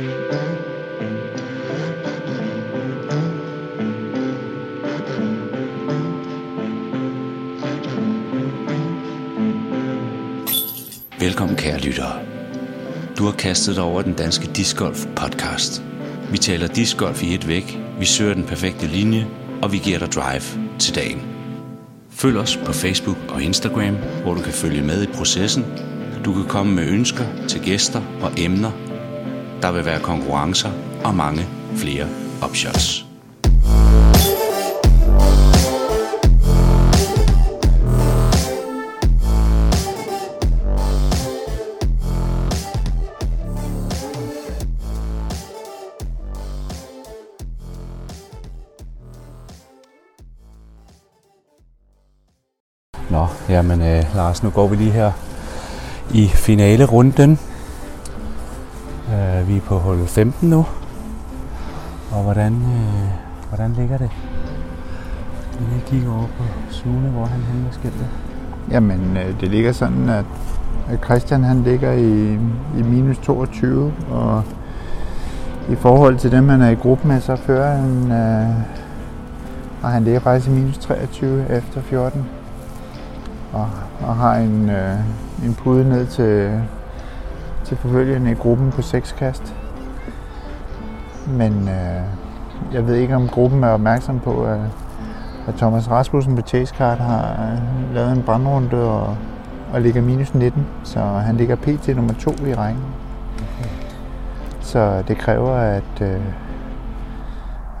Velkommen, kære lyttere. Du har kastet dig over den danske discgolf podcast. Vi taler discgolf i et væk, vi søger den perfekte linje, og vi giver dig drive til dagen. Følg os på Facebook og Instagram, hvor du kan følge med i processen. Du kan komme med ønsker til gæster og emner. Der vil være konkurrencer og mange flere opshots. Nå, jamen Lars, nu går vi lige her i finalerunden. Vi er på hul 15 nu. Og hvordan ligger det? Skal vi lige kigge over på Sune, hvor han hænger skiltet? Jamen, det ligger sådan, at Christian han ligger i minus 22. Og i forhold til dem, han er i gruppe med, så fører han... og han ligger faktisk i minus 23 efter 14. Og har en pude ned til forfølgende i gruppen på 6 kast. Men jeg ved ikke, om gruppen er opmærksom på, at Thomas Rasmussen på Chasecard har lavet en brandrunde og ligger minus 19. Så han ligger pt. nummer 2 i rækken. Okay. Så det kræver,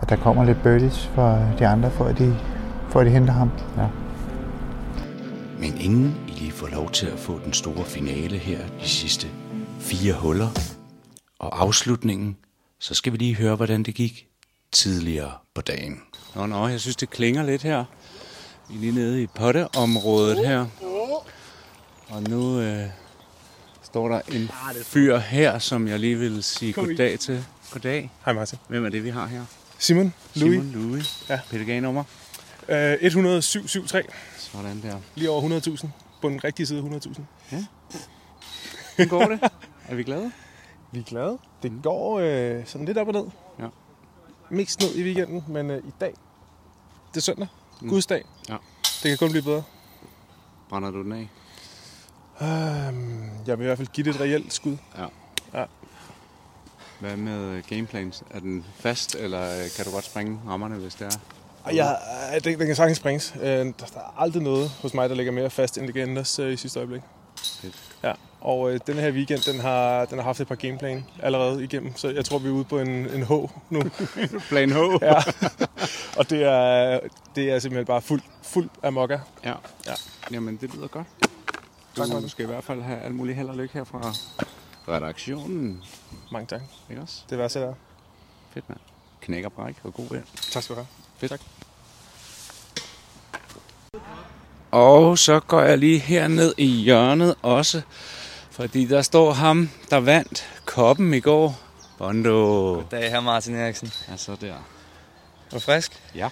at der kommer lidt birdies for de andre, for at de henter ham. Ja. Men inden I lige får lov til at få den store finale her, de sidste 4 huller og afslutningen, så skal vi lige høre, hvordan det gik tidligere på dagen. Nå, jeg synes, det klinger lidt her. Vi er lige nede i potteområdet her. Og nu står der en fyr her, som jeg lige vil sige goddag til. Goddag. Hej Martin. Hvem er det, vi har her? Simon Louis. Ja. PDG-nummer? 10773. Sådan der. Lige over 100.000. På den rigtige side 100.000. Ja. Hvordan går det? Er vi glade? Vi er glade. Det går sådan lidt op og ned. Ja. Mest ned i weekenden, men i dag, det er søndag. Guds dag. Ja. Det kan kun blive bedre. Brænder du den af? Jeg vil i hvert fald give det et reelt skud. Ja. Hvad med gameplans? Er den fast, eller kan du godt springe rammerne, hvis det er? Ja, den kan sagtens springes. Der er aldrig noget hos mig, der ligger mere fast end legenders i sidste øjeblik. Ja, og den her weekend, den har haft et par gameplan allerede igennem, så jeg tror, vi er ude på en H nu. Plan H? Ja, og det er simpelthen bare fuld amokka. Ja. Jamen det lyder godt. Du skal i hvert fald have alt muligt held og lykke her fra redaktionen. Mange tak. Ikke også? Det var så der. Fedt, mand. Knæk og bræk og god vejr. Tak skal du have. Fedt. Tak. Og så går jeg lige herned i hjørnet også, fordi der står ham, der vandt koppen i går. Bondo. Goddag, her Martin Eriksen. Ja, så der. Er du frisk? Ja.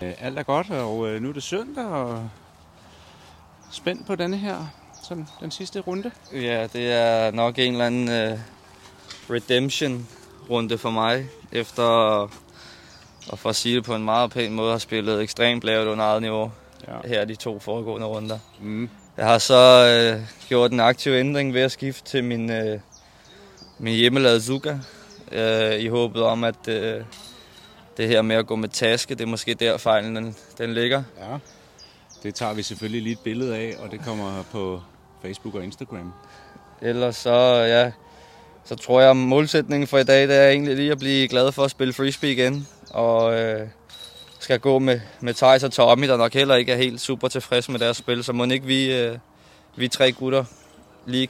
Alt er godt, og nu er det søndag, og spændt på denne her, sådan den sidste runde. Ja, det er nok en eller anden redemption-runde for mig, efter... Og for at sige det på en meget pæn måde, har spillet ekstremt lavt under eget niveau her de 2 foregående runder. Mm. Jeg har så gjort en aktiv ændring ved at skifte til min hjemmelavede ZUGA. I håbet om, at det her med at gå med taske, det er måske der fejlen den ligger. Ja, det tager vi selvfølgelig lige et billede af, og det kommer på Facebook og Instagram. Ellers så tror jeg, at målsætningen for i dag, det er egentlig lige at blive glad for at spille frisbee igen. Og skal gå med Thijs og Tommy, der nok heller ikke er helt super tilfreds med deres spil. Så må ikke vi 3 gutter lige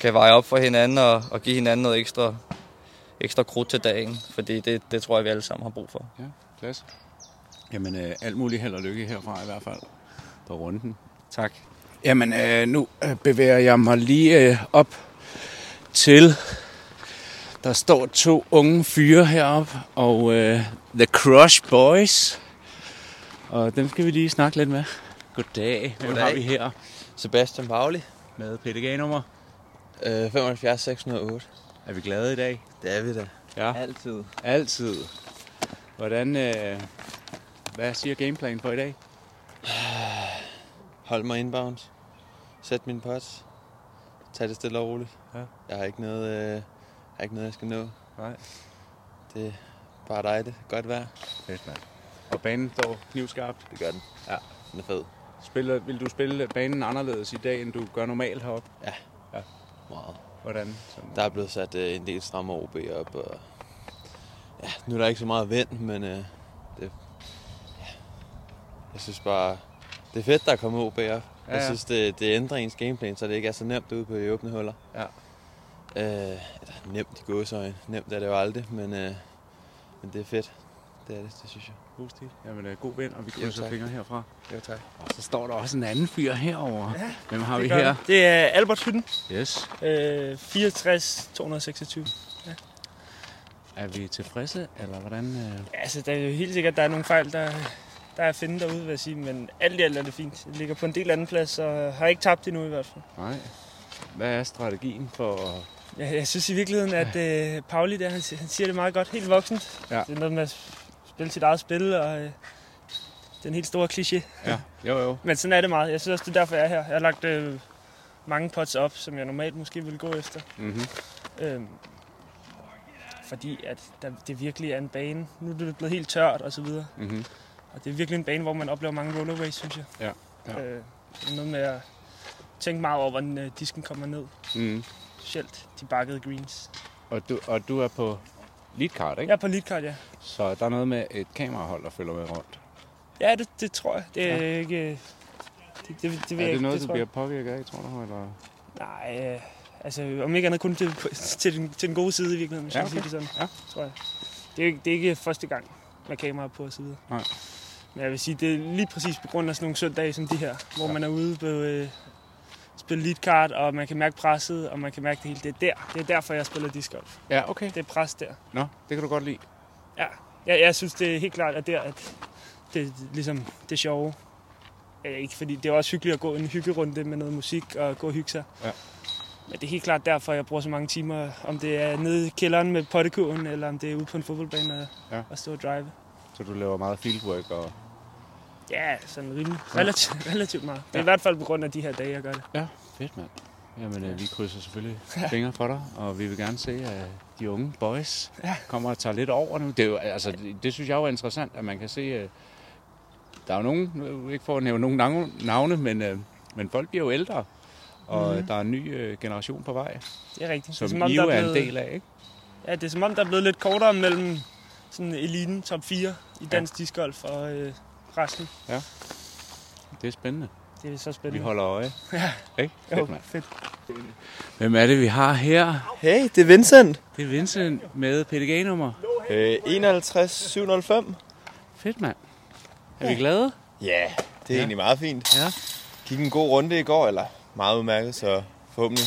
kan veje op for hinanden og give hinanden noget ekstra krudt til dagen. Fordi det tror jeg, vi alle sammen har brug for. Ja, klasse. Jamen alt muligt held og lykke herfra i hvert fald på runden. Tak. Jamen nu bevæger jeg mig lige op til... Der står 2 unge fyre heroppe, og The Crush Boys, og dem skal vi lige snakke lidt med. Goddag. Hvem har vi her? Sebastian Bagli. Med PDG-nummer? 75-608. Er vi glade i dag? Det er vi da. Ja. Altid. Altid. Hvordan, hvad siger gameplanen for i dag? Hold mig inbounds. Sæt min pots. Tag det stille og roligt. Ja. Jeg har ikke noget, jeg skal nå. Nej. Det er bare dejligt. Godt vejr. Fedt, mand. Og banen står knivskarpt. Det gør den. Ja. Den er fed. Vil du spille banen anderledes i dag, end du gør normalt heroppe? Ja. Ja. Meget. Hvordan? Der er blevet sat en del stramme OB op, og ja, nu er der ikke så meget vind, men det, ja. Jeg synes bare, det er fedt, der er kommet OB op. Ja, ja. Jeg synes, det ændrer ens gameplan, så det ikke er så nemt ude på de åbne huller. Ja. Nemt i gåseøjne. Nemt er det jo aldrig, men det er fedt. Det er det, det synes jeg. Positivt. Jamen, god vind, og vi krydser fingre herfra. Jo, tak. Og så står der også en anden fyr herovre. Ja, hvem har vi her? Det er Albert Hütten. Yes. 64-226. Ja. Er vi tilfredse, eller hvordan? Ja, altså, der er jo helt sikkert, der er nogle fejl, der er at finde derude, vil jeg sige. Men alt i alt er det fint. Det ligger på en del anden plads, og har ikke tabt endnu i hvert fald. Nej. Hvad er strategien for... Ja, jeg synes i virkeligheden, at Pauli der, han siger det meget godt. Helt voksent. Ja. Det er noget med... Spille sit eget spil, og den helt store kliché. Ja, jo. Men sådan er det meget. Jeg synes også, det er derfor, jeg er her. Jeg har lagt mange pots op, som jeg normalt måske ville gå efter. Mm-hmm. Fordi at det virkelig er en bane. Nu er det blevet helt tørt, og så videre. Mm-hmm. Og det er virkelig en bane, hvor man oplever mange rollerways, synes jeg. Ja. Noget med at tænke meget over, hvordan disken kommer ned. Mm-hmm. Specielt de bakkede greens. Og du er på... Leadcard, ikke? Jeg er på leadcard, ja. Så der er noget med et kamerahold, der følger med rundt? Ja, det tror jeg. Det er ikke... Det er det noget, det, du bliver påvirket af, tror du? Eller? Nej, altså om ikke andet kun til den gode side i virkeligheden, hvis jeg kan sige det sådan, tror jeg. Det er ikke første gang med kameraer på og så videre. Nej. Men jeg vil sige, det er lige præcis på grund af sådan nogle søndage som de her, hvor man er ude på spille leadcard, og man kan mærke presset, og man kan mærke det hele. Det er derfor, jeg spiller discgolf. Ja, okay. Det er pres der. Nå, det kan du godt lide. Ja, jeg synes, det er helt klart, at det ligesom det sjove. Ikke fordi det er også hyggeligt at gå en hyggerunde med noget musik og gå og hygge sig. Ja. Men det er helt klart derfor, jeg bruger så mange timer, om det er nede i kælderen med pottekurven, eller om det er ude på en fodboldbane og stå og drive. Så du laver meget fieldwork og... Ja, sådan rimelig. Relativt meget. Det er i hvert fald på grund af de her dage, jeg gør det. Ja, fedt, mand. Jamen, vi krydser selvfølgelig fingre for dig, og vi vil gerne se, at de unge boys kommer og tager lidt over nu. Det er jo, altså, det synes jeg jo er interessant, at man kan se, der er jo nogen, ikke for at nævne nogen navne, men folk bliver jo ældre, og der er en ny generation på vej. Det er rigtigt. Som I jo er en del af, ikke? Ja, det er som om, der er blevet lidt kortere mellem sådan eliten, top 4 i dansk discgolf og... resten. Ja, det er spændende. Det er så spændende. Vi holder øje. Ja. Ikke? Jo, fedt. Hvem er det, vi har her? Hey, det er Vincent. Det er Vincent med PDG-nummer. 51-705. Fedt, mand. Er vi glade? Ja, det er egentlig meget fint. Ja. Gik en god runde i går, eller meget udmærket, så forhåbentlig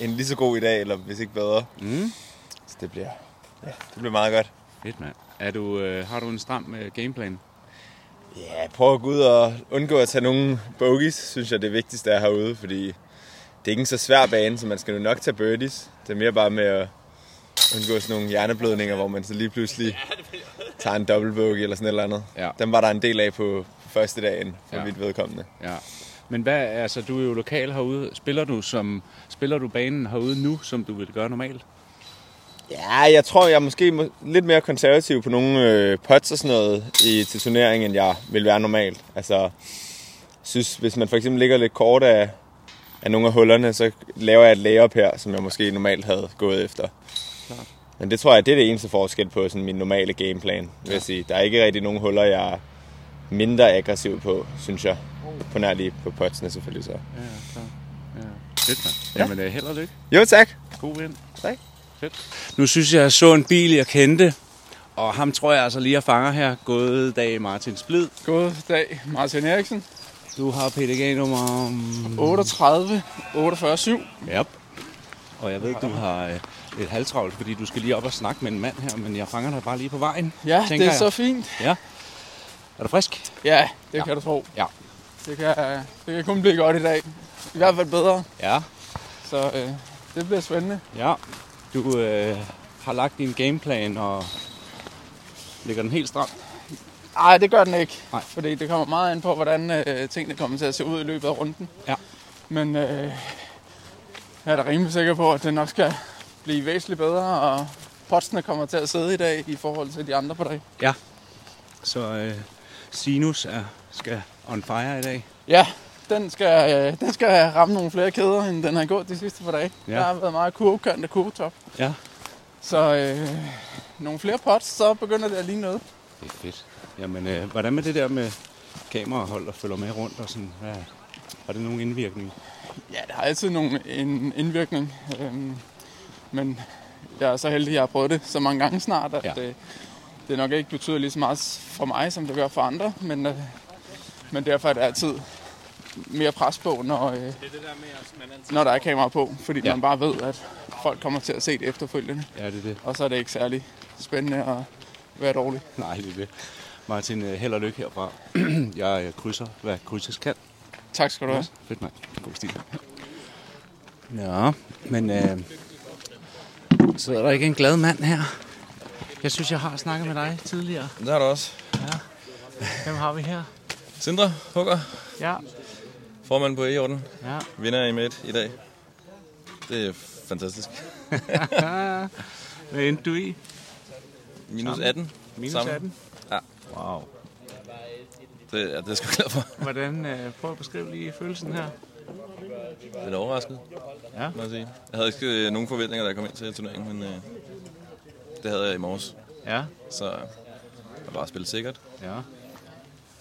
en lige så god i dag, eller hvis ikke bedre. Mm. Så det bliver meget godt. Fedt, mand. Har du en stram gameplan? Ja, prøv at gå ud og undgå at tage nogle bogies, synes jeg det vigtigste er herude, fordi det er ikke en så svær bane, så man skal nu nok tage birdies. Det er mere bare med at undgå sådan nogle hjerneblødninger, hvor man så lige pludselig tager en dobbelt bogey eller sådan et eller andet. Ja. Dem var der en del af på første dagen, for mit vedkommende. Ja. Men hvad, altså du er jo lokal herude. Spiller du banen herude nu, som du ville gøre normalt? Ja, jeg tror, jeg er måske lidt mere konservativ på nogle pots og sådan noget til turneringen, end jeg vil være normalt. Altså, synes, hvis man for eksempel ligger lidt kort af nogle af hullerne, så laver jeg et layup her, som jeg måske normalt havde gået efter. Klar. Men det tror jeg, det er det eneste forskel på sådan min normale gameplan, vil jeg sige. Der er ikke rigtig nogen huller, jeg er mindre aggressiv på, synes jeg. På nær lige på potsene selvfølgelig så. Ja, klar. Ja. Fedt, man. Jamen, held og lykke. Jo, tak. God vind. Tak. Nu synes jeg, så en bil, jeg kendte, og ham tror jeg altså lige at fange her. God dag, Martin Splid. God dag, Martin Eriksen. Du har PDG nummer... 38-48-7. Ja. Og jeg ved, du har et halvtravlt, fordi du skal lige op og snakke med en mand her, men jeg fanger dig bare lige på vejen. Ja, det er jeg. Så fint. Ja. Er du frisk? Ja, det kan du tro. Ja. Det kan kun blive godt i dag. I hvert fald bedre. Ja. Så det bliver spændende. Ja. Du du har lagt din gameplan og ligger den helt stramt? Nej, det gør den ikke. Nej. Fordi det kommer meget an på, hvordan tingene kommer til at se ud i løbet af runden. Ja. Men jeg er da rimelig sikker på, at det nok skal blive væsentligt bedre, og potsene kommer til at sidde i dag i forhold til de andre på dag. Ja, så Sinus skal on fire i dag. Ja, den skal ramme nogle flere kæder, end den har gået de sidste par dage. Ja. Der har været meget kurvekant og kurvetop. Ja. Så nogle flere pots, så begynder det at ligne noget. Det er fedt. Jamen, hvordan med det der med kamerahold og følger med rundt og sådan? Ja, har det nogen indvirkning? Ja, det har altid en indvirkning. Men jeg er så heldig, at jeg har prøvet det så mange gange snart, at det nok ikke betyder lige så meget for mig, som det gør for andre. Men derfor er det altid mere pres på, når der er kamera på. Fordi man bare ved, at folk kommer til at se det efterfølgende. Ja, det er det. Og så er det ikke særlig spændende at være dårlig. Nej, det er det. Martin, held og lykke herfra. Jeg krydser, hvad krydses kan. Tak skal du have. Fedt, mand. God stil. Ja, men så er der ikke en glad mand her. Jeg synes, jeg har snakket med dig tidligere. Det har du også. Ja. Hvem har vi her? Sindre Hugger. Ja. Formand på E-orden. Ja. Vinder i midt i dag. Det er fantastisk. Hvad endte du i? Minus 18. Minus sammen. 18? Ja. Wow. Det er sgu glad for. Hvordan, prøv at beskrive lige følelsen her. Det er overrasket, må jeg sige. Jeg havde ikke nogen forventninger, da jeg kom ind til turneringen, men det havde jeg i morges. Ja. Så jeg bare spillet sikkert. Ja.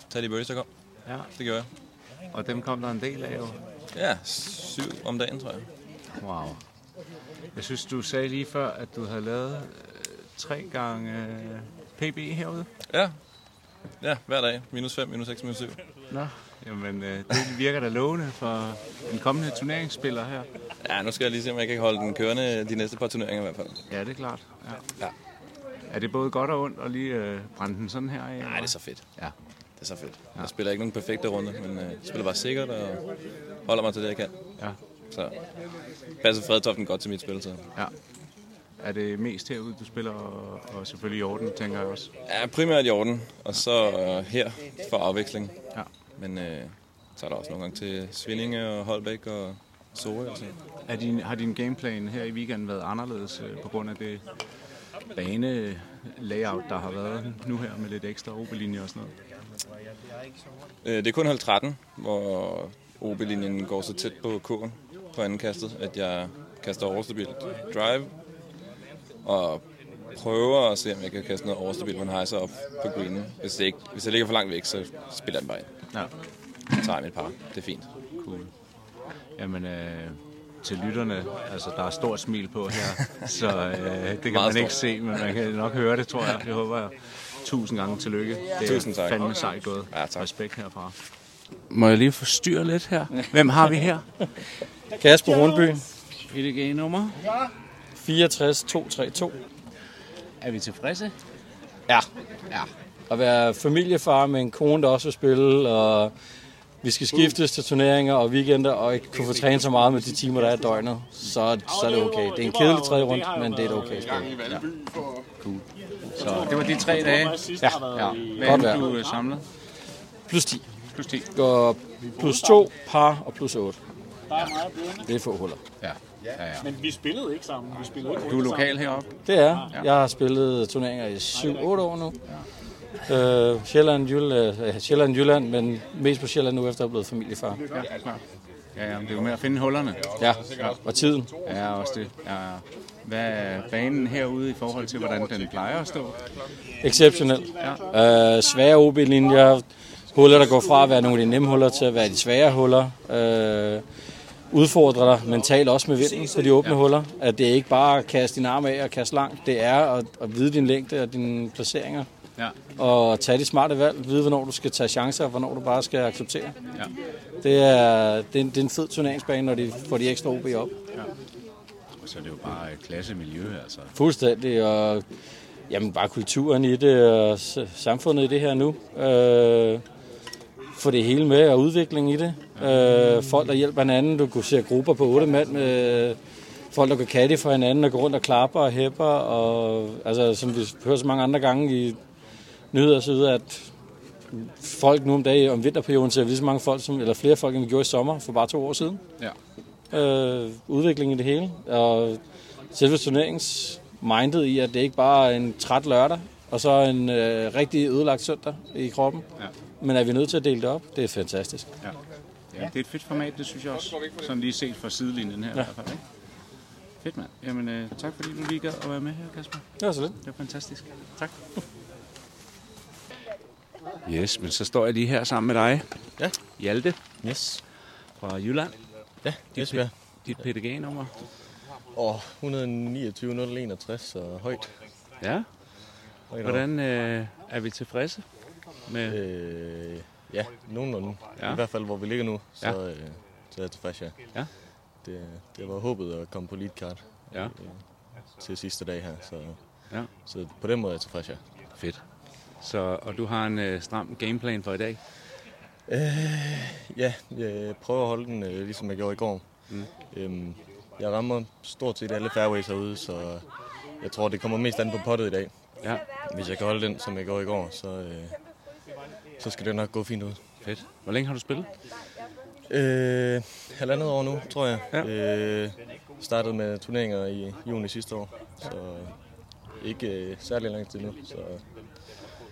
Tag de birdies, der kom. Ja. Det gjorde jeg. Og dem kom der en del af jo. Ja, 7 om dagen, tror jeg. Wow. Jeg synes, du sagde lige før, at du havde lavet 3 gange PB herude. Ja. Ja, hver dag. Minus 5, minus 6, minus 7. Nå, jamen det virker da lovende for en kommende turneringsspiller her. Ja, nu skal jeg lige se, om jeg kan holde den kørende de næste par turneringer i hvert fald. Ja, det er klart. Ja. Ja. Er det både godt og ondt at lige brænde den sådan her af? Nej, det er så fedt. Ja. Det er så fedt. Ja. Jeg spiller ikke nogen perfekte runde, men jeg spiller bare sikkert og holder mig til det, jeg kan. Ja. Så passer Fredtoften godt til mit spil, så. Ja. Er det mest herude, du spiller, og selvfølgelig i orden, tænker jeg også? Ja, primært i orden, og så her for afveksling. Ja. Men så er der også nogle gange til Svindinge og Holbeck og Zore. Og har din gameplan her i weekenden været anderledes på grund af det bane-layout, der har været nu her med lidt ekstra OB-linjer og sådan noget? Det er kun hold 13, hvor OB-linjen går så tæt på K'en på anden kastet, at jeg kaster overstabilt drive, og prøver at se, om jeg kan kaste noget overstabilt one-highser op på greenen. Hvis jeg ligger for langt væk, så spiller den bare ind. Ja. Så tager jeg mit par. Det er fint. Cool. Jamen, til lytterne, altså der er stort smil på her, så det kan man ikke se, men man kan nok høre det, tror jeg. Det håber jeg. 1000 gange tillykke. Det er fandme sejt gået. Ja, tak. Respekt herfra. Må jeg lige forstyrre lidt her? Hvem har vi her? Kasper Rundby. PDG-nummer. 64-232. Er vi tilfredse? Ja. At være familiefar med en kone, der også vil spille, og vi skal skiftes til turneringer og weekender, og ikke kunne få trænet så meget med de timer, der er døgnet, så er det okay. Det er en kedelig 3 rundt, men det er et okay spil. Ja. Cool. Så det var de 3 dage? Ja. Hvad er du samlet? Plus 10. Går plus 2, par og plus 8. Ja. Det er få huller. Ja. Ja. Men vi spillede ikke sammen. Du er lokal heroppe? Det er. Jeg har spillet turneringer i 7-8 år nu. Ja. Sjælland, Jylland, men mest på Sjælland nu, efter jeg er blevet familiefar. Ja, det er jo med at finde hullerne. Ja, og tiden. Ja, også det. Ja. Hvad er banen herude i forhold til, hvordan den plejer at stå? Exceptionel. Ja. Svære OB-linjer. Huller, der går fra at være nogle af de nemme huller til at være de svære huller. Udfordrer dig mentalt også med vinden på de åbne huller. At det ikke bare at kaste din arm af og kaste langt. Det er at vide din længde og dine placeringer. Ja. Og tage de smarte valg. Vide, hvornår du skal tage chancer, og hvornår du bare skal acceptere. Ja. Det er en fed turneringsbane, når de får de ekstra OB op. Ja. Og så er det jo bare et klassemiljø her. Altså. Fuldstændig. Og jamen, bare kulturen i det og samfundet i det her nu. For det hele med og udviklingen i det. Folk, der hjælper hinanden. Du kunne se grupper på 8 mand med folk, der kan katte for hinanden og gå rundt og klapper og hæpper. Og, altså, som vi hører så mange andre gange i nyheder osv., at folk nu om dagen, om vinterperioden, ser lige så mange folk, som, eller flere folk, end vi gjorde i sommer for bare 2 år siden. Ja. Udviklingen i det hele. Og selve turneringsmindet i, at det ikke bare er en træt lørdag, og så en rigtig ødelagt søndag i kroppen. Ja. Men er vi nødt til at dele det op? Det er fantastisk. Ja. Ja, det er et fedt format, det synes jeg også. Sådan lige set fra sidelinjen her i hvert fald. Ikke? Fedt, mand. Jamen, tak fordi du lige gad at være med her, Kasper. Ja, så lidt. Det var fantastisk. Tak. Yes, men så står jeg lige her sammen med dig. Ja. Hjalte. Yes. Fra Jylland. Ja, det er dit PDG-nummer. 129,061, så højt. Ja. Hvordan er vi tilfredse med... Ja, nogenlunde. Ja. I hvert fald, hvor vi ligger nu, så er jeg tilfreds, ja. Det var håbet at komme på leadcard til sidste dag her, så på den måde er jeg tilfreds, ja. Fedt. Så, og du har en stram gameplan for i dag? Ja, jeg prøver at holde den, ligesom jeg gjorde i går. Mm. Jeg rammer stort set alle fairways herude, så jeg tror, det kommer mest an på pottet i dag. Ja. Hvis jeg kan holde den, som jeg gjorde i går, så skal det nok gå fint ud. Fedt. Hvor længe har du spillet? 1,5 år nu, tror jeg. Ja. Startede med turneringer i juni sidste år, så ikke særlig lang tid nu. Så.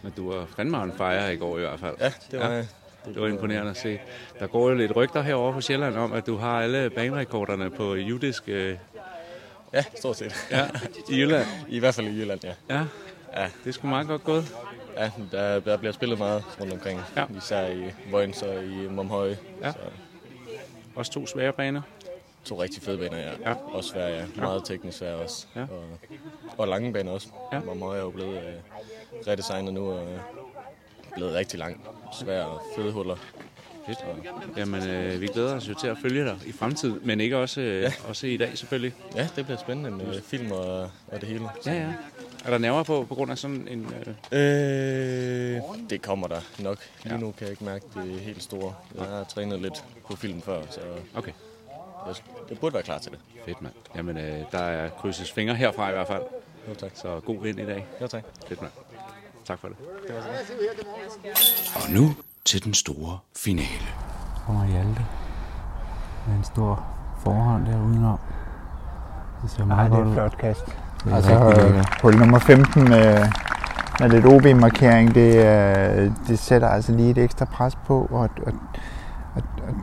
Men du var fandme en fejre i går i hvert fald. Ja, det var jeg. Det var imponerende at se. Der går jo lidt rygter herovre på Sjælland om, at du har alle banerekorderne på judisk. Ja, stort set. Ja, i Jylland. I hvert fald i Jylland, ja. Ja, ja. Det er sgu meget godt gået. Ja, der bliver spillet meget rundt omkring, især i Vojens og i Momhøje. Ja. Så. Også 2 svære baner? 2 rigtig fede baner, ja. Også svære, ja. Meget teknisk svære også. Ja. Og lange baner også. Ja. Momhøje er jo blevet redesignet nu og blevet rigtig lang. Svære og fede huller. Fedt. Jamen, vi glæder os jo til at følge dig i fremtiden, men ikke også, også i dag selvfølgelig. Ja, det bliver spændende med film og det hele. Så. Ja, ja. Er der nerver på grund af sådan en... Det kommer der nok. Lige nu kan jeg ikke mærke det helt store. Jeg har trænet lidt på film før, så okay. Jeg burde være klar til det. Fedt, mand. Jamen, der krydses fingre herfra i hvert fald. Jo, tak. Så god vind i dag. Jo, tak. Fedt, mand. Tak for det. Det var så. Og nu til den store finale. Der kommer Hjalte med en stor forhånd der udenom. Det ser meget godt ud. Det er et flot kast. Altså, hul nummer 15 med lidt OB-markering, det sætter altså lige et ekstra pres på, og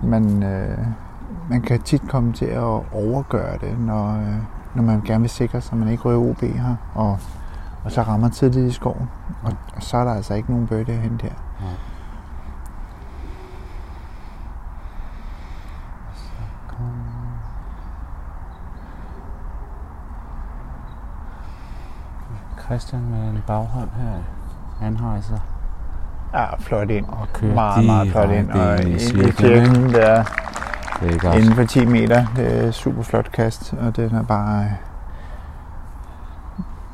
man kan tit komme til at overgøre det, når man gerne vil sikre sig, at man ikke rører OB her, og så rammer tidligt i skoven, og så er der altså ikke nogen birdie hen der. Ja. Christian med en baghånd her. Han hejser. Ja, flot ind. Meget, meget flot ind. Og ind i kirken der. Inden for 10 meter. Det er super flot kast. Og den er bare...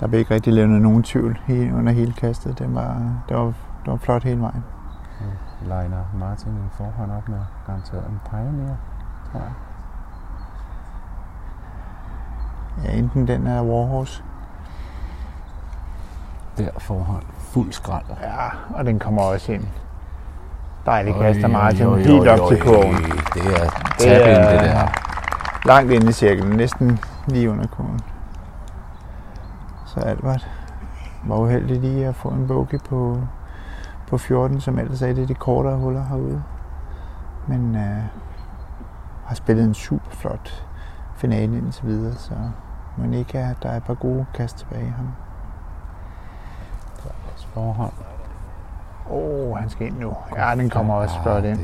Der blev ikke rigtig levnet nogen tvivl under hele kastet. Det var flot hele vejen. Liner Martin en forhånd op med garanteret en pioneer, tror jeg. Ja, enten den er Warhorse. Der forhånd. Fuld skrald. Ja, og den kommer også ind. Dejlig kaster Martin. Helt op til kurven. Det er tabben, det der. Langt inde i cirklen. Næsten lige under kurven. Så Albert var uheldig lige at få en bogey på 14, som ellers sagde, det er de kortere huller herude. Men har spillet en super flot finale indtil videre, så man ikke er, der er et par gode kast tilbage i ham. Forhånd. Han skal ind nu. Ja, den kommer også flot ind.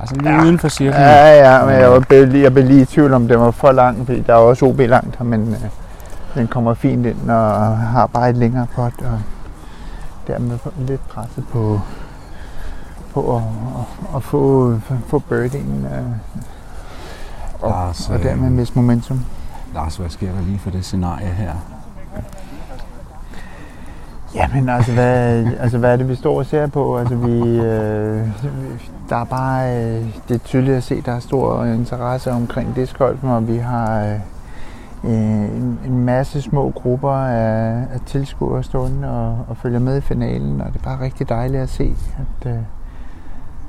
Altså lige uden for cirklen. Ja, men jeg blev lige i tvivl om, den var for langt, fordi der er også OB langt her, men den kommer fint ind og har bare et længere pot, og dermed lidt presset på at få birdien, og dermed en vis momentum. Lars, hvad sker der lige for det scenarie her? Jamen altså, hvad er det, vi står og ser på? Altså, der er bare, det er tydeligt at se, at der er stor interesse omkring discgolfen, og vi har en masse små grupper af tilskuere stående og følger med i finalen, og det er bare rigtig dejligt at se,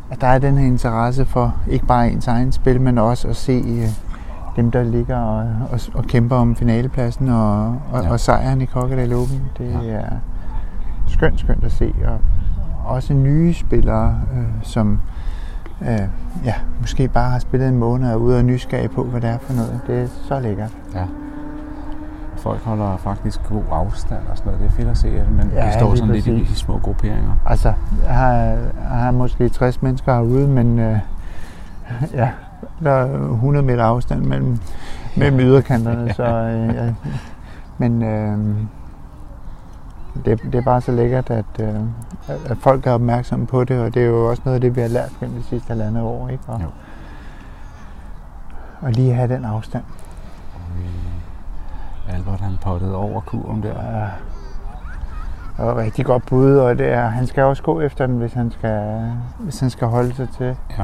at der er den her interesse for ikke bare ens egen spil, men også at se dem, der ligger og kæmper om finalepladsen og sejren i Kokkedal Open. Det er skønt at se, og også nye spillere, som måske bare har spillet en måned og er ude og nysgerrige på, hvad det er for noget. Det er så lækkert. Ja. Folk holder faktisk god afstand og sådan noget. Det er fedt at se, men vi står sådan lidt i de små grupperinger. Altså, jeg har måske 60 mennesker herude, men der er 100 meter afstand mellem yderkanterne, så det er bare så lækkert, at folk er opmærksomme på det, og det er jo også noget af det, vi har lært gennem de sidste halvandet år, ikke? Og lige have den afstand. Albert, han pottede over kurven der. Ja. Det var rigtig godt bud, og det er, han skal også gå efter den, hvis han skal holde sig til. Ja.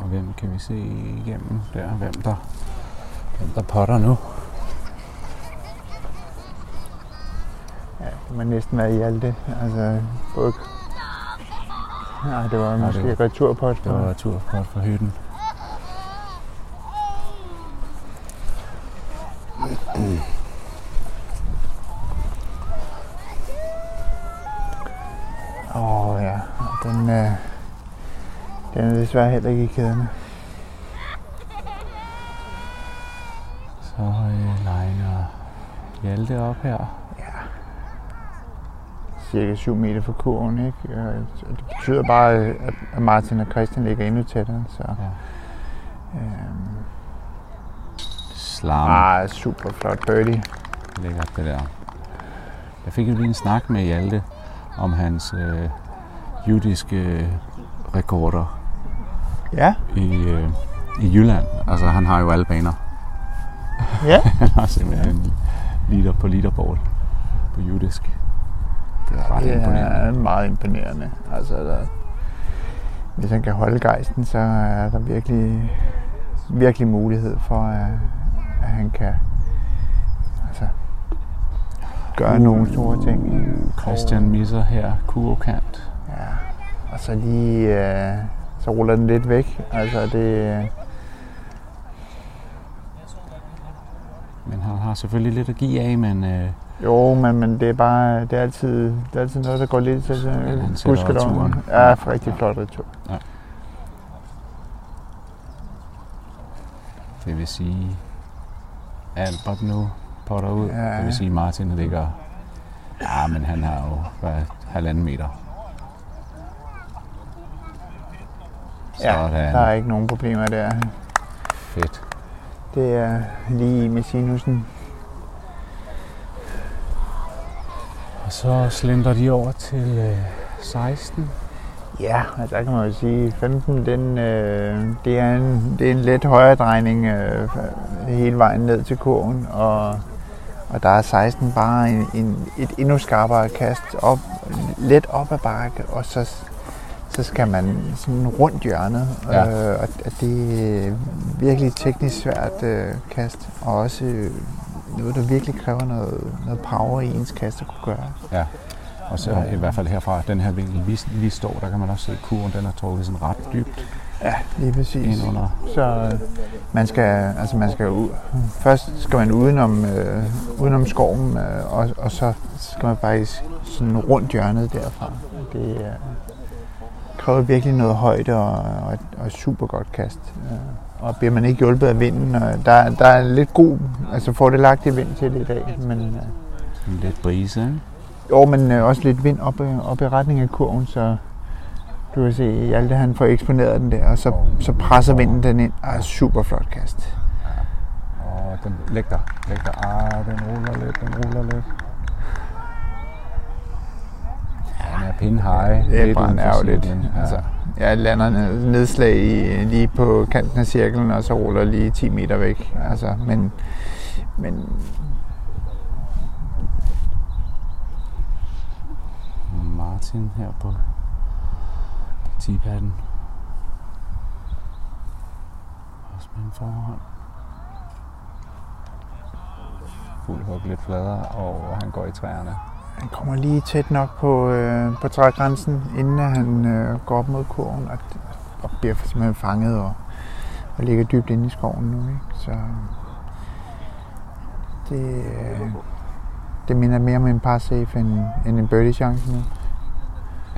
Og hvem kan vi se igennem der? Hvem der potter nu? Ja, det må næsten være Hjalte. Altså, buk. Nej, det var måske et returpot. Det var et returpot fra Hütten. Den er desværre heller ikke i kæderne. Så liner Hjalte op her. Ja. Cirka 7 meter fra kurven, ikke? Og det betyder bare, at Martin og Christian ligger endnu tættere, så... Ja. Slam. Super flot birdie. Lækkert det der. Jeg fik jo lige en snak med Hjalte om hans judiske rekorder i Jylland. Altså, han har jo alle baner. Ja. Han har simpelthen leaderboard på judisk. Det er ret imponerende. Ja, meget imponerende. Altså, hvis han kan holde gejsten, så er der virkelig, virkelig mulighed for, at han kan gøre nogle store ting. Christian misser her kurvekant. Ja, og så lige så ruller den lidt væk. Altså det. Men han har selvfølgelig lidt at give af, men. Jo, men det er bare det er altid noget, der går lidt til buskeloven. Ja, rigtig flot retur. Ja. Det vil sige Albert nu potter ud. Ja. Det vil sige Martin ligger. Ja, men han har jo været 1,5 meter. Ja, der er ikke nogen problemer der. Fedt. Det er lige med sinusen. Og så slender de over til 16. Ja, altså der kan man jo sige 15, det er en let højre drejning hele vejen ned til kurven. Og der er 16 bare et endnu skarpere kast op, let op ad bakke, og så skal man sådan rundt hjørnet, og det er virkelig teknisk svært kast, og også noget, der virkelig kræver noget power i ens kast at kunne gøre. Ja, og så i hvert fald herfra, den her vinkel, vi står, der kan man også se, at kurven den er trukket sådan ret dybt. Ja, lige præcis. Indunder. Så man skal ud. Først skal man udenom skoven, og så skal man faktisk sådan rundt hjørnet derfra. Det er... Det kræver virkelig noget højde og super godt kast. Og bliver man ikke hjulpet af vinden, og der er lidt god, altså fordelagtig vind til det i dag. Men lidt brise, ikke? Jo, men også lidt vind op i retning af kurven, så du kan se, at Hjalte han får eksponeret den der, og så presser vinden den ind. Super flot kast. Ja. Og den lægter. Den ruller lidt, Den er pindhøj. Det er jo lidt. Altså, jeg lander nedslag lige på kanten af cirklen, og så ruller lige 10 meter væk. Altså, men Martin her på tipadden. Også med en forhånd. Fuld hug lidt fladere, og han går i træerne. Han kommer lige tæt nok på trægrænsen, inden han går op mod kurven og bliver simpelthen fanget og ligger dybt inde i skoven nu. Ikke? Så det minder mere om en par safe end en birdie-chance nu.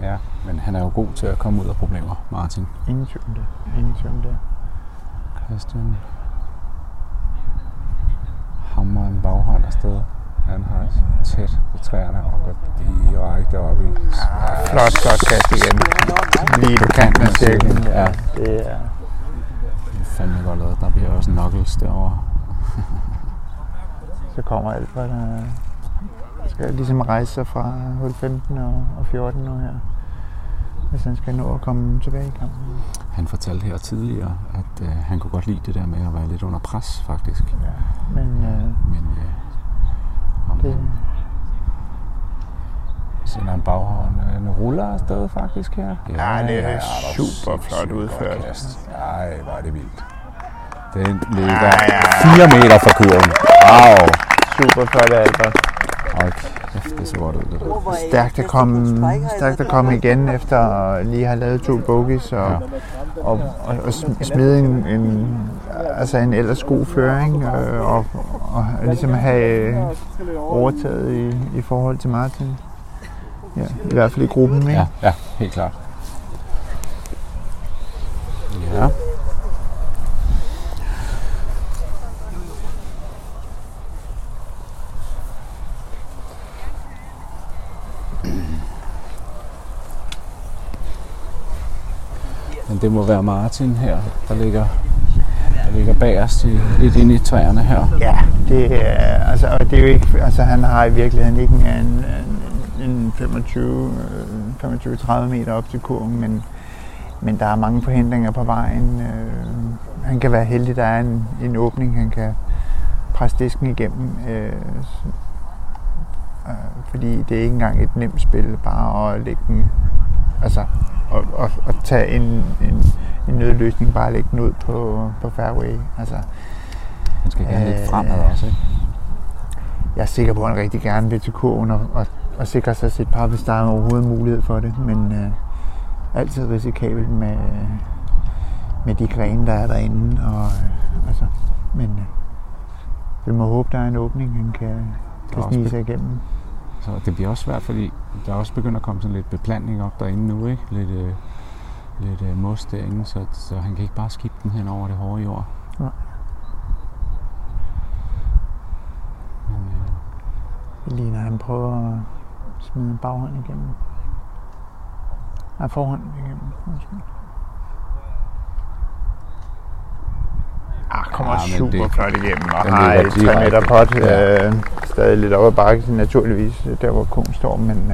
Ja, men han er jo god til at komme ud af problemer, Martin. Ingen tvivl om det. Ingen tvivl om det. Christian hamrer en baghånd afsted. Han har tæt på træerne og går direkte op i. Ah, flot, godt kast igen. Lige på kanten af cirklen. Ja, det er fandme godt lavet. Der bliver også knuckles derovre. Så kommer Albert, der skal ligesom rejse sig fra hul 15 og 14 nu her, hvis han skal nå at komme tilbage i kampen. Han fortalte her tidligere, at han kunne godt lide det der med at være lidt under pres, faktisk. Ja, men sender en baghånd. En ruller afsted faktisk her. Ja, det er super flot udført. Nej, hvor er det vildt. Den ligger 4 meter fra kurven. Wow. Super flot, Albert. Kæft, det så godt ud, det der. Stærkt at komme igen efter at lige have lavet 2 bogeys og smide en ellers god føring og ligesom have overtaget i forhold til Martin. Ja, i hvert fald i gruppen, ikke? Ja, helt klart. Ja. Men det må være Martin her, der ligger bagerst lidt inde i træerne her. Ja, det er, det er jo ikke, han har i virkeligheden ikke en 25-30 meter op til kurven, men der er mange forhindringer på vejen. Han kan være heldig, der er en åbning, han kan presse disken igennem. Fordi det er ikke engang et nemt spil bare at lægge den, og tage en nødløsning, bare lægge den ud på fairway. Han skal gerne lidt fremad også, ikke? Jeg er sikker på, at han rigtig gerne vil til kurven og sikre sig sit par, hvis der er overhovedet mulighed for det, men altid risikabelt med de grene, der er derinde, men vi må håbe, der er en åbninghan kan snige sig igennem. Så det bliver også svært, fordi der også begynder at komme sådan lidt beplantning op derinde nu, ikke? Lidt mos derinde, så han kan ikke bare skifte den hen over det hårde jord. Nej. Lige når han prøver at smide en baghånd igennem. Nej, forhånd igennem. Kommer super flot igennem og har et 3 meter pot. Stadig lidt op ad bakken, naturligvis, der hvor konen står, men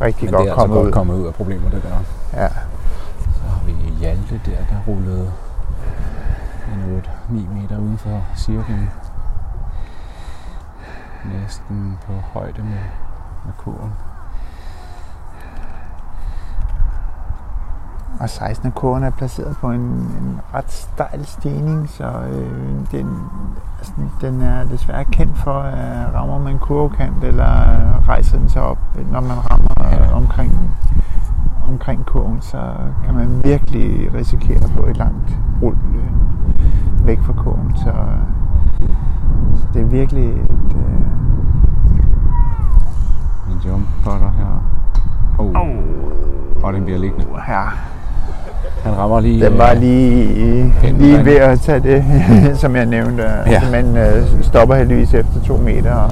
rigtig godt kommet ud. Men det er altså godt kommet ud af problemer, det der. Ja. Så har vi Hjalte der rullede 9 meter uden for cirklen. Næsten på højde med kurven. Og 16. kurven er placeret på en ret stejl stigning, så den er desværre kendt for, at rammer man kurvekant, eller rejser den sig op, når man rammer omkring kurven, så kan man virkelig risikere at få et langt rull væk fra kurven. Så det er virkelig et... En jump putter her. Og den bliver liggende. Ja. Han rammer lige... Den var lige ved at tage det, som jeg nævnte. Ja. Man stopper heldigvis efter 2 meter, og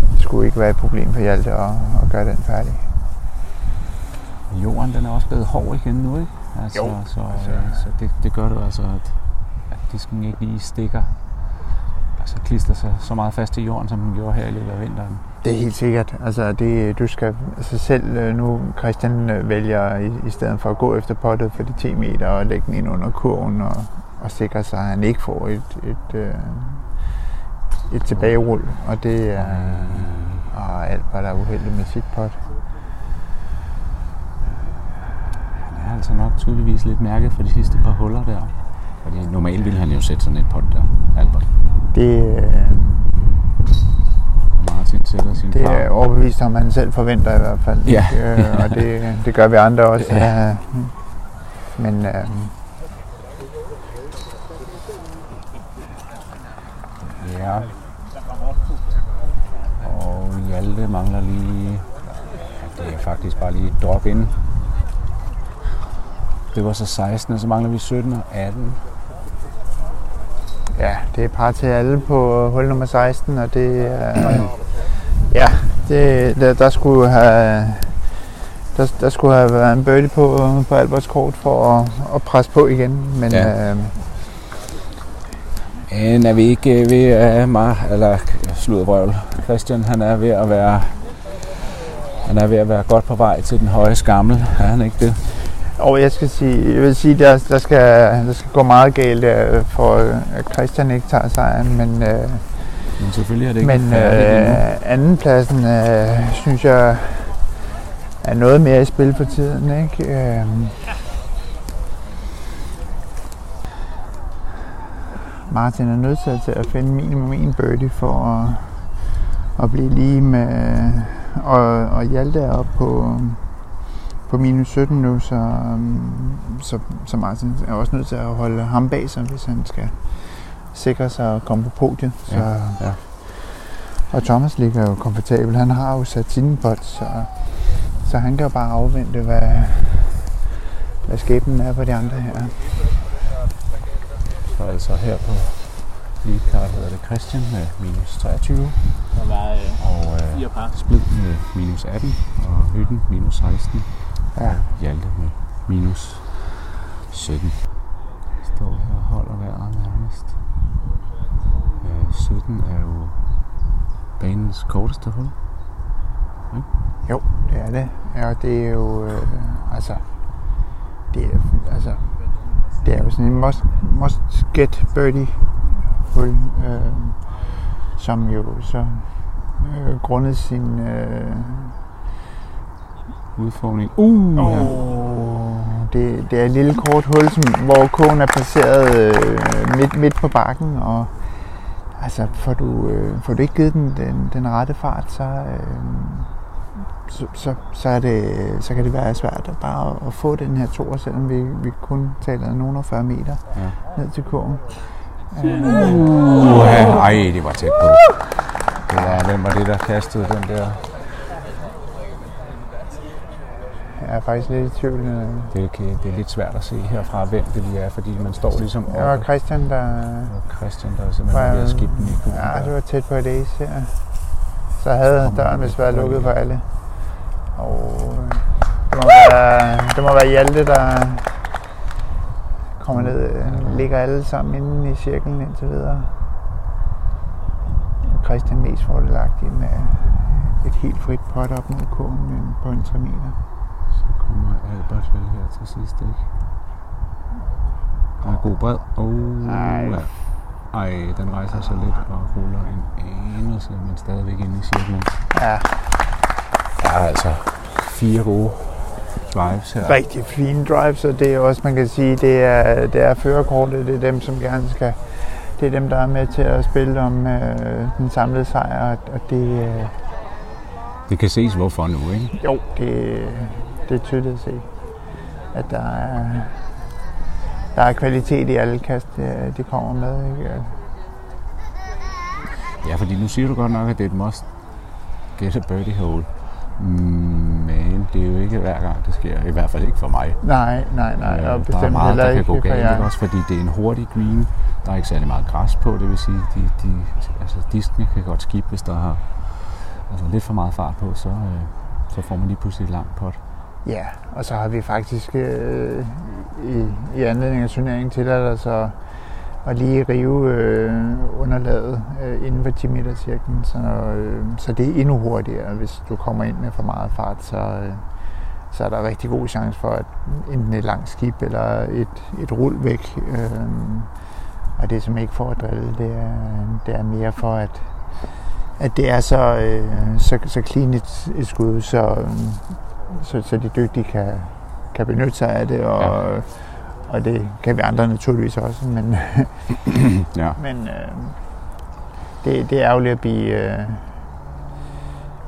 det skulle ikke være et problem for Hjalte at gøre den færdig. Jorden, den er også blevet hård igen nu, ikke? Så det gør det at disken ikke lige stikker. Klister sig så meget fast i jorden, som den gjorde her i løbet af vinteren. Det er helt sikkert. Du skal selv nu, Christian vælger i stedet for at gå efter pottet for de 10 meter og lægge den ind under kurven og sikre sig, at han ikke får et tilbagerul. Og det er... og alt, hvad der er uheldigt med chipot. Han er altså nok tydeligvis lidt mærket for de sidste par huller der. Fordi normalt ville han jo sætte sådan et pot der, Albert. Det er overbevist om, han selv forventer i hvert fald. Ja. Og det gør vi andre også. Ja. Men ja. Og Hjalte mangler lige... Ja, det er faktisk bare lige et drop ind. Det var så 16, og så mangler vi 17 og 18. Ja, det er par til alle på hul nummer 16, og det er... Ja, der skulle have været en birdie på Alberts kort for at presse på igen, men ja. Han er vi ikke ved at meget eller sludrøvl. Christian, han er ved at være godt på vej til den høje skammel, er han ikke det? Og jeg vil sige, der skal gå meget galt for at Christian ikke tager sejren, men men selvfølgelig er det ikke andenpladsen, synes jeg, er noget mere i spil for tiden, ikke? Martin er nødt til at finde minimum en birdie for at blive lige med, og Hjalte er oppe på minus 17 nu, så Martin er også nødt til at holde ham bag sig, hvis han skal sikre sig at komme på podiet. Så. Ja. Og Thomas ligger jo komfortabel. Han har jo sat sine pots, så han kan jo bare afvente, hvad skæbnen er for de andre her. Så altså her på leadcard hedder det Christian med minus 23. Der var 4 par. Splid med minus 18 og Hütten minus 16. Ja. Og Hjalte med minus 17. Står her og holder vejret nærmest. 17 er jo banens korteste hul. Okay. Jo, det er det. Ja, det er jo det er jo sådan en must get birdie hul, som jo så grundet sin udformning. Det er et lille kort hul, hvor kogen er placeret midt på bakken, og altså får du ikke givet den rette fart, så kan det være svært at bare at få den her toer, selvom vi kun taler nogen og 40 meter ned til kogen. Ej, det var tæt på. Hvem var det, der kastede den der? Jeg er faktisk lidt i tvivl. Det er lidt svært at se herfra, hvem det lige er, fordi man står ligesom over. Det var Christian, der simpelthen var ved at skifte den i kuglen. Ja, det var tæt på et ace her. Så havde døren vist været lukket for alle. Og det må være Hjalte, der kommer ned, ligger alle sammen inde i cirklen indtil videre. Christian mest fordelagtig med et helt frit pot op mod kurven på en 3 meter. Så kommer Albert vel her til sidst, ikke? Der er god bred. Ej, den rejser sig lidt og ruller en anelse, men stadigvæk inde i cirklen. Ja. Der er altså 4 gode drives her. Rigtig fine drives, og det er også, man kan sige, det er førerkortet. Det er dem, som gerne skal... Det er dem, der er med til at spille om den samlede sejr, og det... Det kan ses hvorfor nu, ikke? Jo, det er tydeligt at se, at der er kvalitet i alle kast, de kommer med, ikke? Ja, fordi nu siger du godt nok, at det er et must get a birdie hole, men det er jo ikke hver gang, det sker. I hvert fald ikke for mig. Nej, og bestemt heller ikke. Der kan gå galt, ikke også, fordi det er en hurtig green. Der er ikke særlig meget græs på, det vil sige, diskene kan godt skifte, hvis der har lidt for meget fart på, så får man lige pludselig et langt pot. Ja, og så har vi faktisk i anledning af turneringen tilladt os at lige rive underlaget inden for 10 meter cirklen, så det er endnu hurtigere. Hvis du kommer ind med for meget fart, så er der rigtig god chance for at enten et langt skib eller et rul væk. Og det er som ikke for at drille, det er mere for at at det er så clean et skud, så de dygtige kan benytte sig af det, og, ja. Og det kan vi andre naturligvis også, men, ja. Men det er ærgerligt at blive,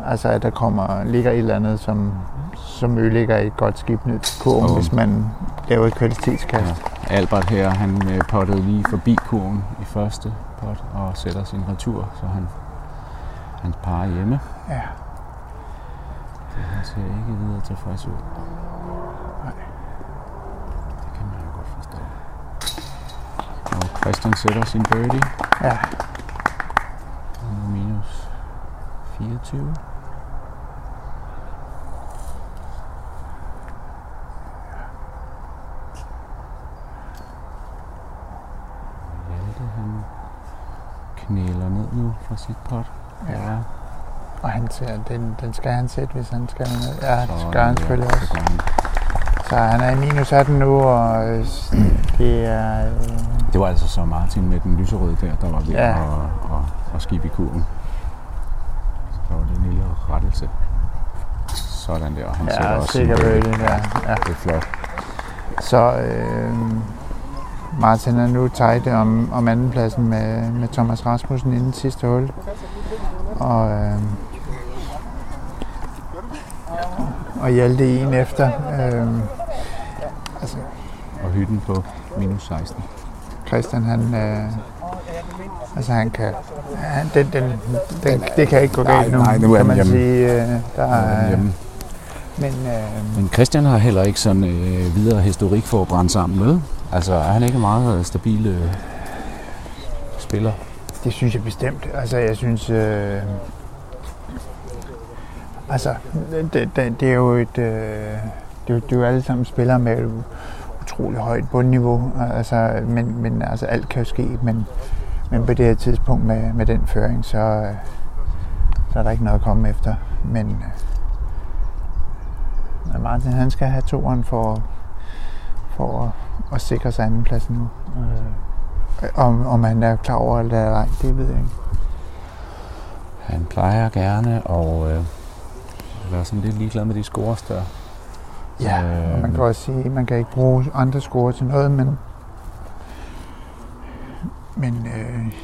altså at der ligger et eller andet, som ødelægger et godt skib ned til kurven, hvis man laver et kvalitetskast. Ja. Albert her, han pottede lige forbi kurven i første pot og sætter sin retur, så han parer hjemme. Ja. Så han ser ikke videre tilfreds ud. Nej. Det kan man jo godt forstå. Og Christian sætter sin birdie. Ja. Minus 24. Knæler ned nu fra sit pot. Ja. Og han ser, den skal han sætte, hvis han skal ned. Ja, det gør han selvfølgelig også. Så han er i minus 18 nu, og det er... Det var altså så Martin med den lyserøde der var ved at skibe i kurven. Så der var det en lille rettelse. Sådan der, og han sætter også sin bøde. Ja. Det er flot. Så... Martin er nu tight om andenpladsen med Thomas Rasmussen inden sidste hul. Og Hjalte en efter. Altså. Og Hütten på minus 16. Christian, han kan... Det kan ikke gå galt nu, nu kan man sige. Men Christian har heller ikke sådan videre historik for at brænde sammen med. Altså, er han ikke en meget stabil spiller? Det synes jeg bestemt. Altså, jeg synes... det er jo et... det er jo alle sammen spillere med et utroligt højt bundniveau. Altså, men altså, alt kan jo ske. Men på det her tidspunkt med den føring, så er der ikke noget at komme efter. Men Martin, han skal have toeren for at sikre sig andenpladsen nu. Om han er klar over eller ej, det ved jeg ikke. Han plejer gerne at være sådan lidt ligeglad med de scores der. Ja, man kan også sige, at man kan ikke bruge andre scores til noget, men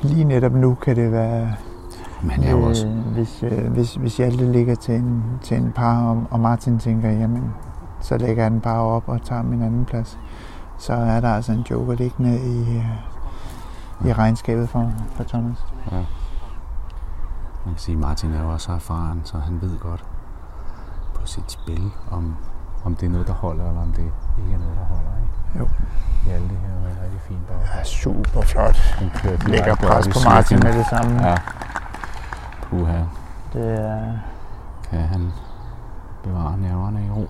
lige netop nu kan det være... Men jeg også... Hvis Hjalte ligger til en par, og Martin tænker, jamen... Så lægger han bare op og tager min anden plads. Så er der altså en joker liggende i regnskabet for Thomas. Ja. Man kan sige, at Martin er jo også erfaren, så han ved godt på sit spil, om det er noget, der holder, eller om det ikke er noget, der holder. Ikke? Jo. Hjalte her var en rigtig fin bag. Ja, super flot. Han lægger pres på Martin med det samme. Ja. Puha. Det er... Kan han bevare nerverne i ro?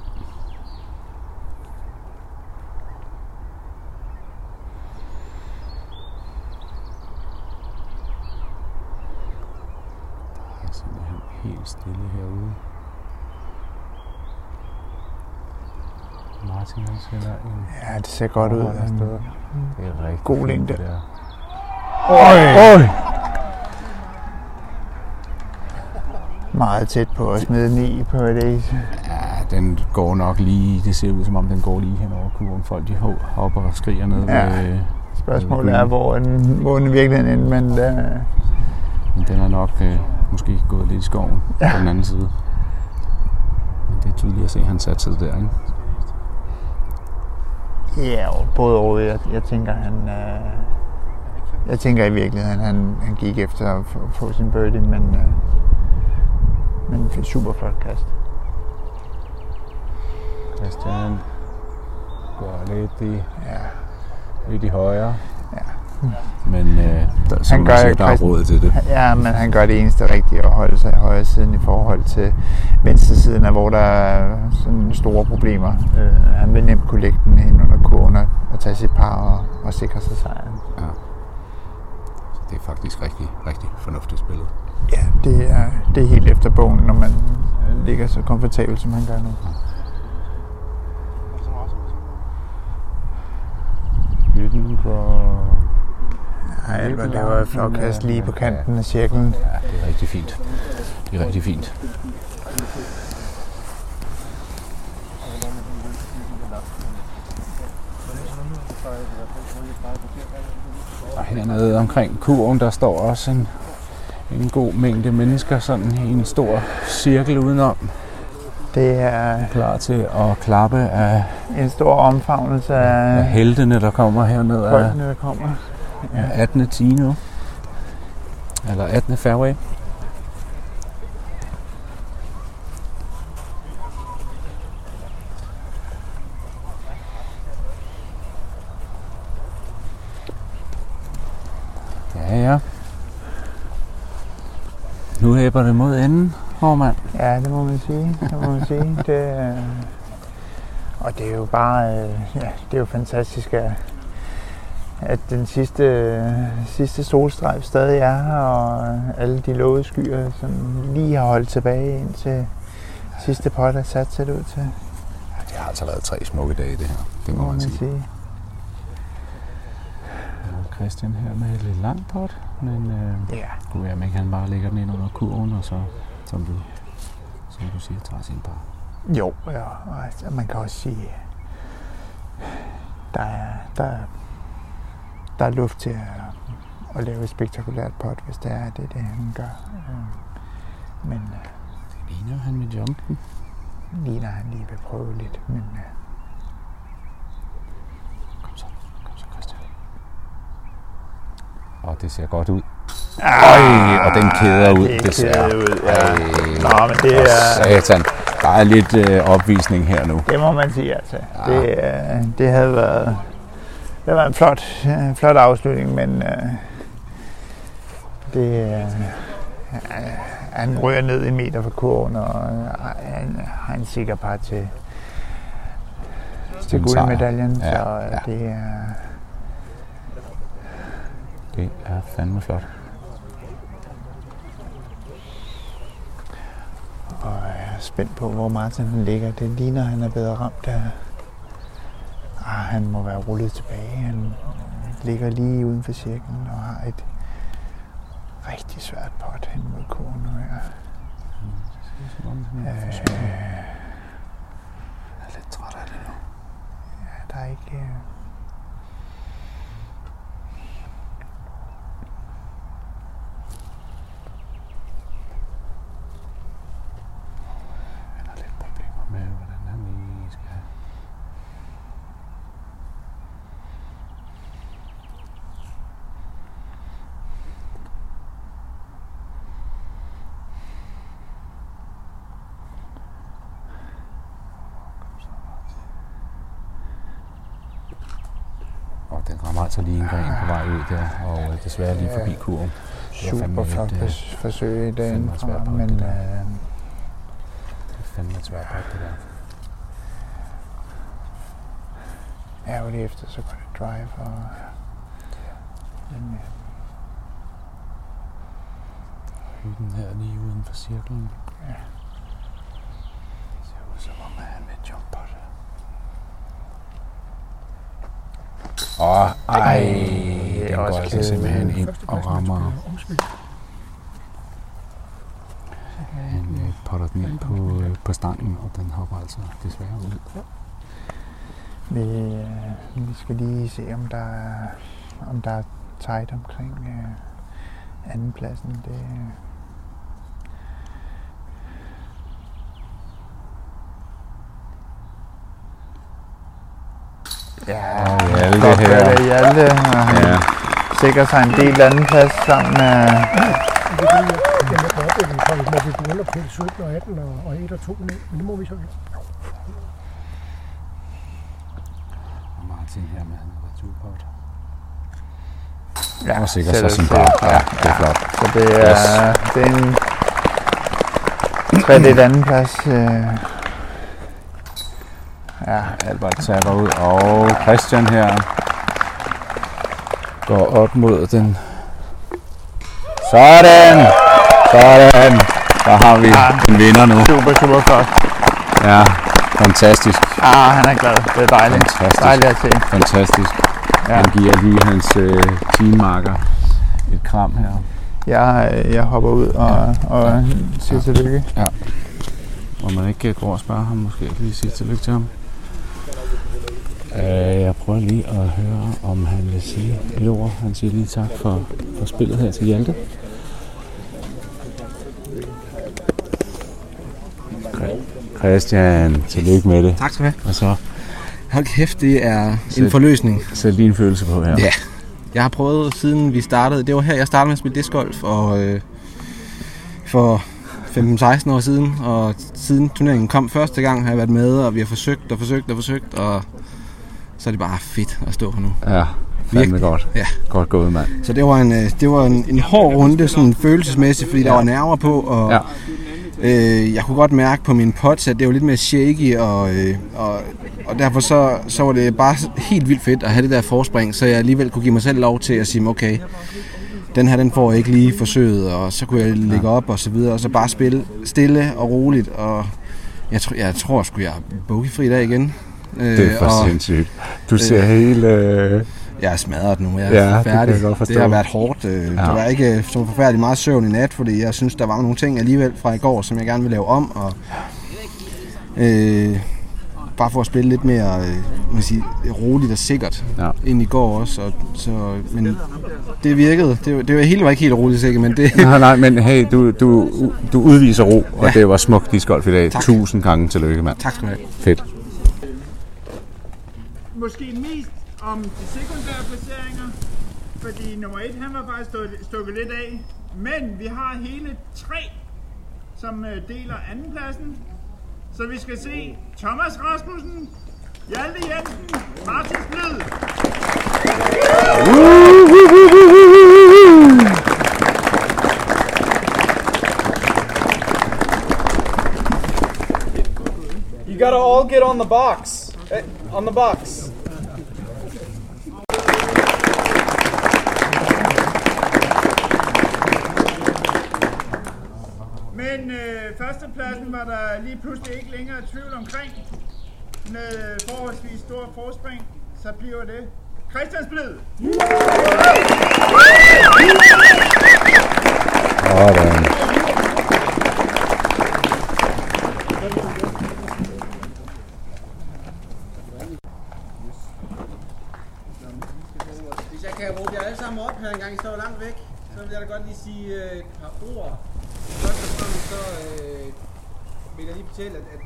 Helt stille herude. Martin, han sætter en... Ja, det ser godt ud. Det er rigtig god længde. Øj! Meget tæt på at smide den i på et ace. Ja, den går nok lige... Det ser ud som om, den går lige hen over kurven. Folk de hopper og skriger ned. Ja. Spørgsmålet er, hvor den virkelig er inde, men der... Men den er nok... Måske gået lidt i skoven på den anden side. Men det er tydeligt at se, at han satte sig der, ikke? Ja, både og. Jeg tænker, jeg tænker i virkeligheden, han gik efter at få sin birdie, men et super flot kast. Christian går lidt i højre. Ja. Men som man siger, der er råd til det. Ja, men han gør det eneste rigtige at holde sig i højre siden i forhold til venstre siden, hvor der er sådan store problemer. Han vil nemt kunne lægge den hen under kurven og tage sit par og sikre sig sejren. Ja. Så det er faktisk rigtig, rigtig fornuftigt spillet. Ja, det er helt efter bogen, når man ligger så komfortabelt, som han gør nu. Ja. og Albert laver et flagkast lige på kanten af cirklen. Ja, det er rigtig fint. Det er rigtig fint. Og hernede omkring kurven, der står også en god mængde mennesker sådan i en stor cirkel udenom. Det er klar til at klappe af en stor omfavnelse af heltene, der kommer herned. Folkene, der kommer. Ja. 18. 10 nu. Eller 18. fairway. Ja. Nu hæber det mod enden. Mand. Ja, det må man sige. Og det er jo bare, det er jo fantastisk, at den sidste solstrejf stadig er her, og alle de lovede skyer, som lige har holdt tilbage indtil sidste pot er sat sig ud til. Ja, det har altså været tre smukke dage, det her. Det må man sige. Christian her med et lidt langt pot, men kunne jeg ikke, han bare lægger den ind under kurven, og så som du siger, tager sin par. Jo, ja, og man kan også sige, der er luft til at lave et spektakulært pot, hvis det er det han gør. Men det ligner han med jumpen. Ligner han lige ved prøve lidt, men kom så Christian. Og det ser godt ud. Ej, og den keder ud, desværre. Nå, men det er... Satan, der er lidt opvisning her nu. Det må man sige, altså. Ja. Det havde været... Det var en flot afslutning, men... han rører ned i meter fra kurven, og han har en sikker par til guldmedaljen, ja. Så det er... Det er fandme flot. Og jeg er spændt på, hvor Martin ligger. Det ligner, han er bedre ramt af... han må være rullet tilbage. Han ligger lige uden for cirklen og har et rigtig svært pot hen mod kurven. Jeg er lidt træt af det nu. Ja, der er ikke... Den rammer altså lige en gren på vej ud der, og desværre lige forbi kurven. Super flot forsøg i dag, men... Det er fandme et svært pot, det der. Ja, og lige efter, så går det drive, og... Hytten her lige uden for cirklen. Ja. Det ser ud som om, at han vil jump på det. Den går altså simpelthen ind og rammer. Han potter den ind på stangen, og den hopper altså desværre ud. Vi skal lige se, om der er tight omkring andenpladsen. Ja, Hjalte godt her. Godt Hjalte, og han sikrer sig en del andenplads sammen med... Når vi begynder på 17 og 18 og 1 og 2, men det må vi så ikke. Og Martin her med, han har været turport. Ja, og sikrer sig sin par. Ja, det er flot. Så det er en 3-delt andenplads. Ja, Albert tager ud, og Christian her går op mod den. Sådan! Der har vi en vinder nu. Super flot. Ja, fantastisk. Han er glad. Det er dejligt. Fantastisk. Dejligt at se. Fantastisk. Ja. Han giver lige hans teammarker. et kram her. Jeg hopper ud og siger tillykke. Ja. Og man ikke går og spørger ham, måske lige sige tillykke til ham. Jeg prøver lige at høre, om han vil sige et ord. Han siger lige tak for spillet her til Hjalte. Christian, tillykke med det. Tak skal du have. Og så, hold kæft, det er en forløsning. Sæt lige en følelse på her. Ja. Jeg har prøvet siden vi startede. Det var her, jeg startede med at spille discgolf, og for 15-16 år siden. Og siden turneringen kom første gang, har jeg været med, og vi har forsøgt, og så er det bare fedt at stå her nu. Ja, fandme godt. Ja. Godt gået, mand. Så det var en hård runde, sådan følelsesmæssigt, fordi der var nerver på, og... Ja. Jeg kunne godt mærke på min pots, at det var lidt mere shaky, og derfor så var det bare helt vildt fedt at have det der forspring, så jeg alligevel kunne give mig selv lov til at sige, okay, den her, den får jeg ikke lige forsøget, og så kunne jeg lægge op og så videre, og så bare spille stille og roligt, og jeg tror sgu, jeg er bogeyfri i dag igen. Det er for sindssygt. Du ser hele... Jeg er smadret nu, jeg er færdig. Det har været hårdt. Ja. Der var ikke så forfærdeligt meget søvn i nat, fordi jeg synes, der var nogle ting alligevel fra i går, som jeg gerne vil lave om. Og, bare for at spille lidt mere roligt og sikkert ind i går også. Og, så, men det virkede. Det var ikke helt roligt sikkert, men det... nej, men hey, du udviser ro, og det var smukt discgolf i dag. Tak. 1000 gange tillykke, mand. Tak skal du have. Fedt. Måske mest om de sekundære placeringer, fordi nummer 1, han var faktisk stukket lidt af, men vi har hele 3, som deler andenpladsen, så vi skal se Thomas Rasmussen, Hjalte Jensen, Martin Splid. You gotta all get on the box, on the box. Men førstepladsen var der lige pludselig ikke længere tvivl omkring. Med forholdsvis stor forspring, så bliver det Christian Splid. Hvis jeg kan råbe jer alle sammen op her engang, I står langt væk, så vil jeg da godt lige sige et par ord. Først og fremmest så vil jeg lige fortælle, at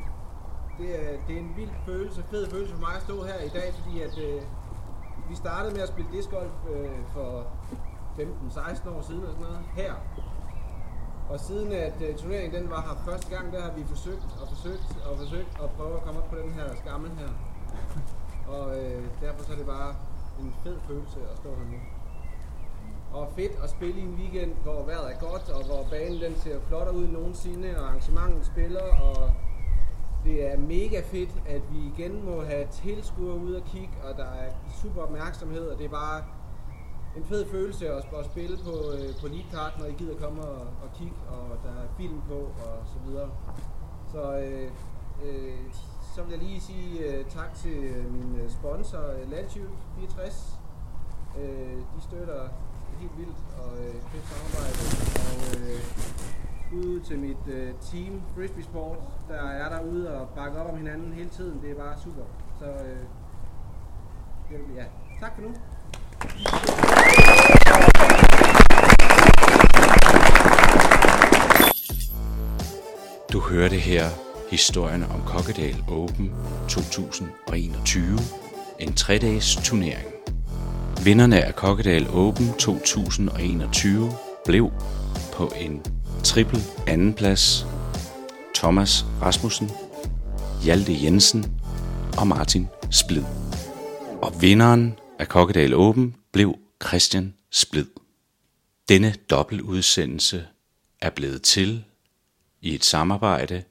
det er en vild følelse, fed følelse for mig at stå her i dag, fordi at vi startede med at spille discgolf for 15-16 år siden og sådan noget her. Og siden at turneringen den var her første gang, der har vi forsøgt at prøve at komme op på den her skammel her. Og derfor så er det bare en fed følelse at stå her nu. Og fedt at spille i en weekend, hvor vejret er godt, og hvor banen den ser flot ud nogensinde, og arrangementet spiller, og det er mega fedt, at vi igen må have tilskuere ude og kigge, og der er super opmærksomhed, og det er bare en fed følelse at spille på leadkart, når I gider komme og kigge, og der er film på, og så videre. Så vil jeg lige sige tak til min sponsor, Landtjyv 64. De støtter helt vildt og fedt samarbejde, og ude til mit team, Brisbane Sport, der er derude og bakker op om hinanden hele tiden, det er bare super. Så ja, tak for nu. Du hørte her historien om Kokkedal Open 2021, en 3-dages turnering. Vinderne af Kokkedal Open 2021 blev på en triple andenplads Thomas Rasmussen, Hjalte Jensen og Martin Splid. Og vinderen af Kokkedal Open blev Christian Splid. Denne dobbeltudsendelse er blevet til i et samarbejde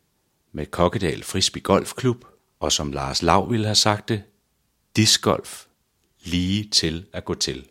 med Kokkedal Frisby Golfklub, og som Lars Lav ville have sagt det, discgolf lige til at gå til.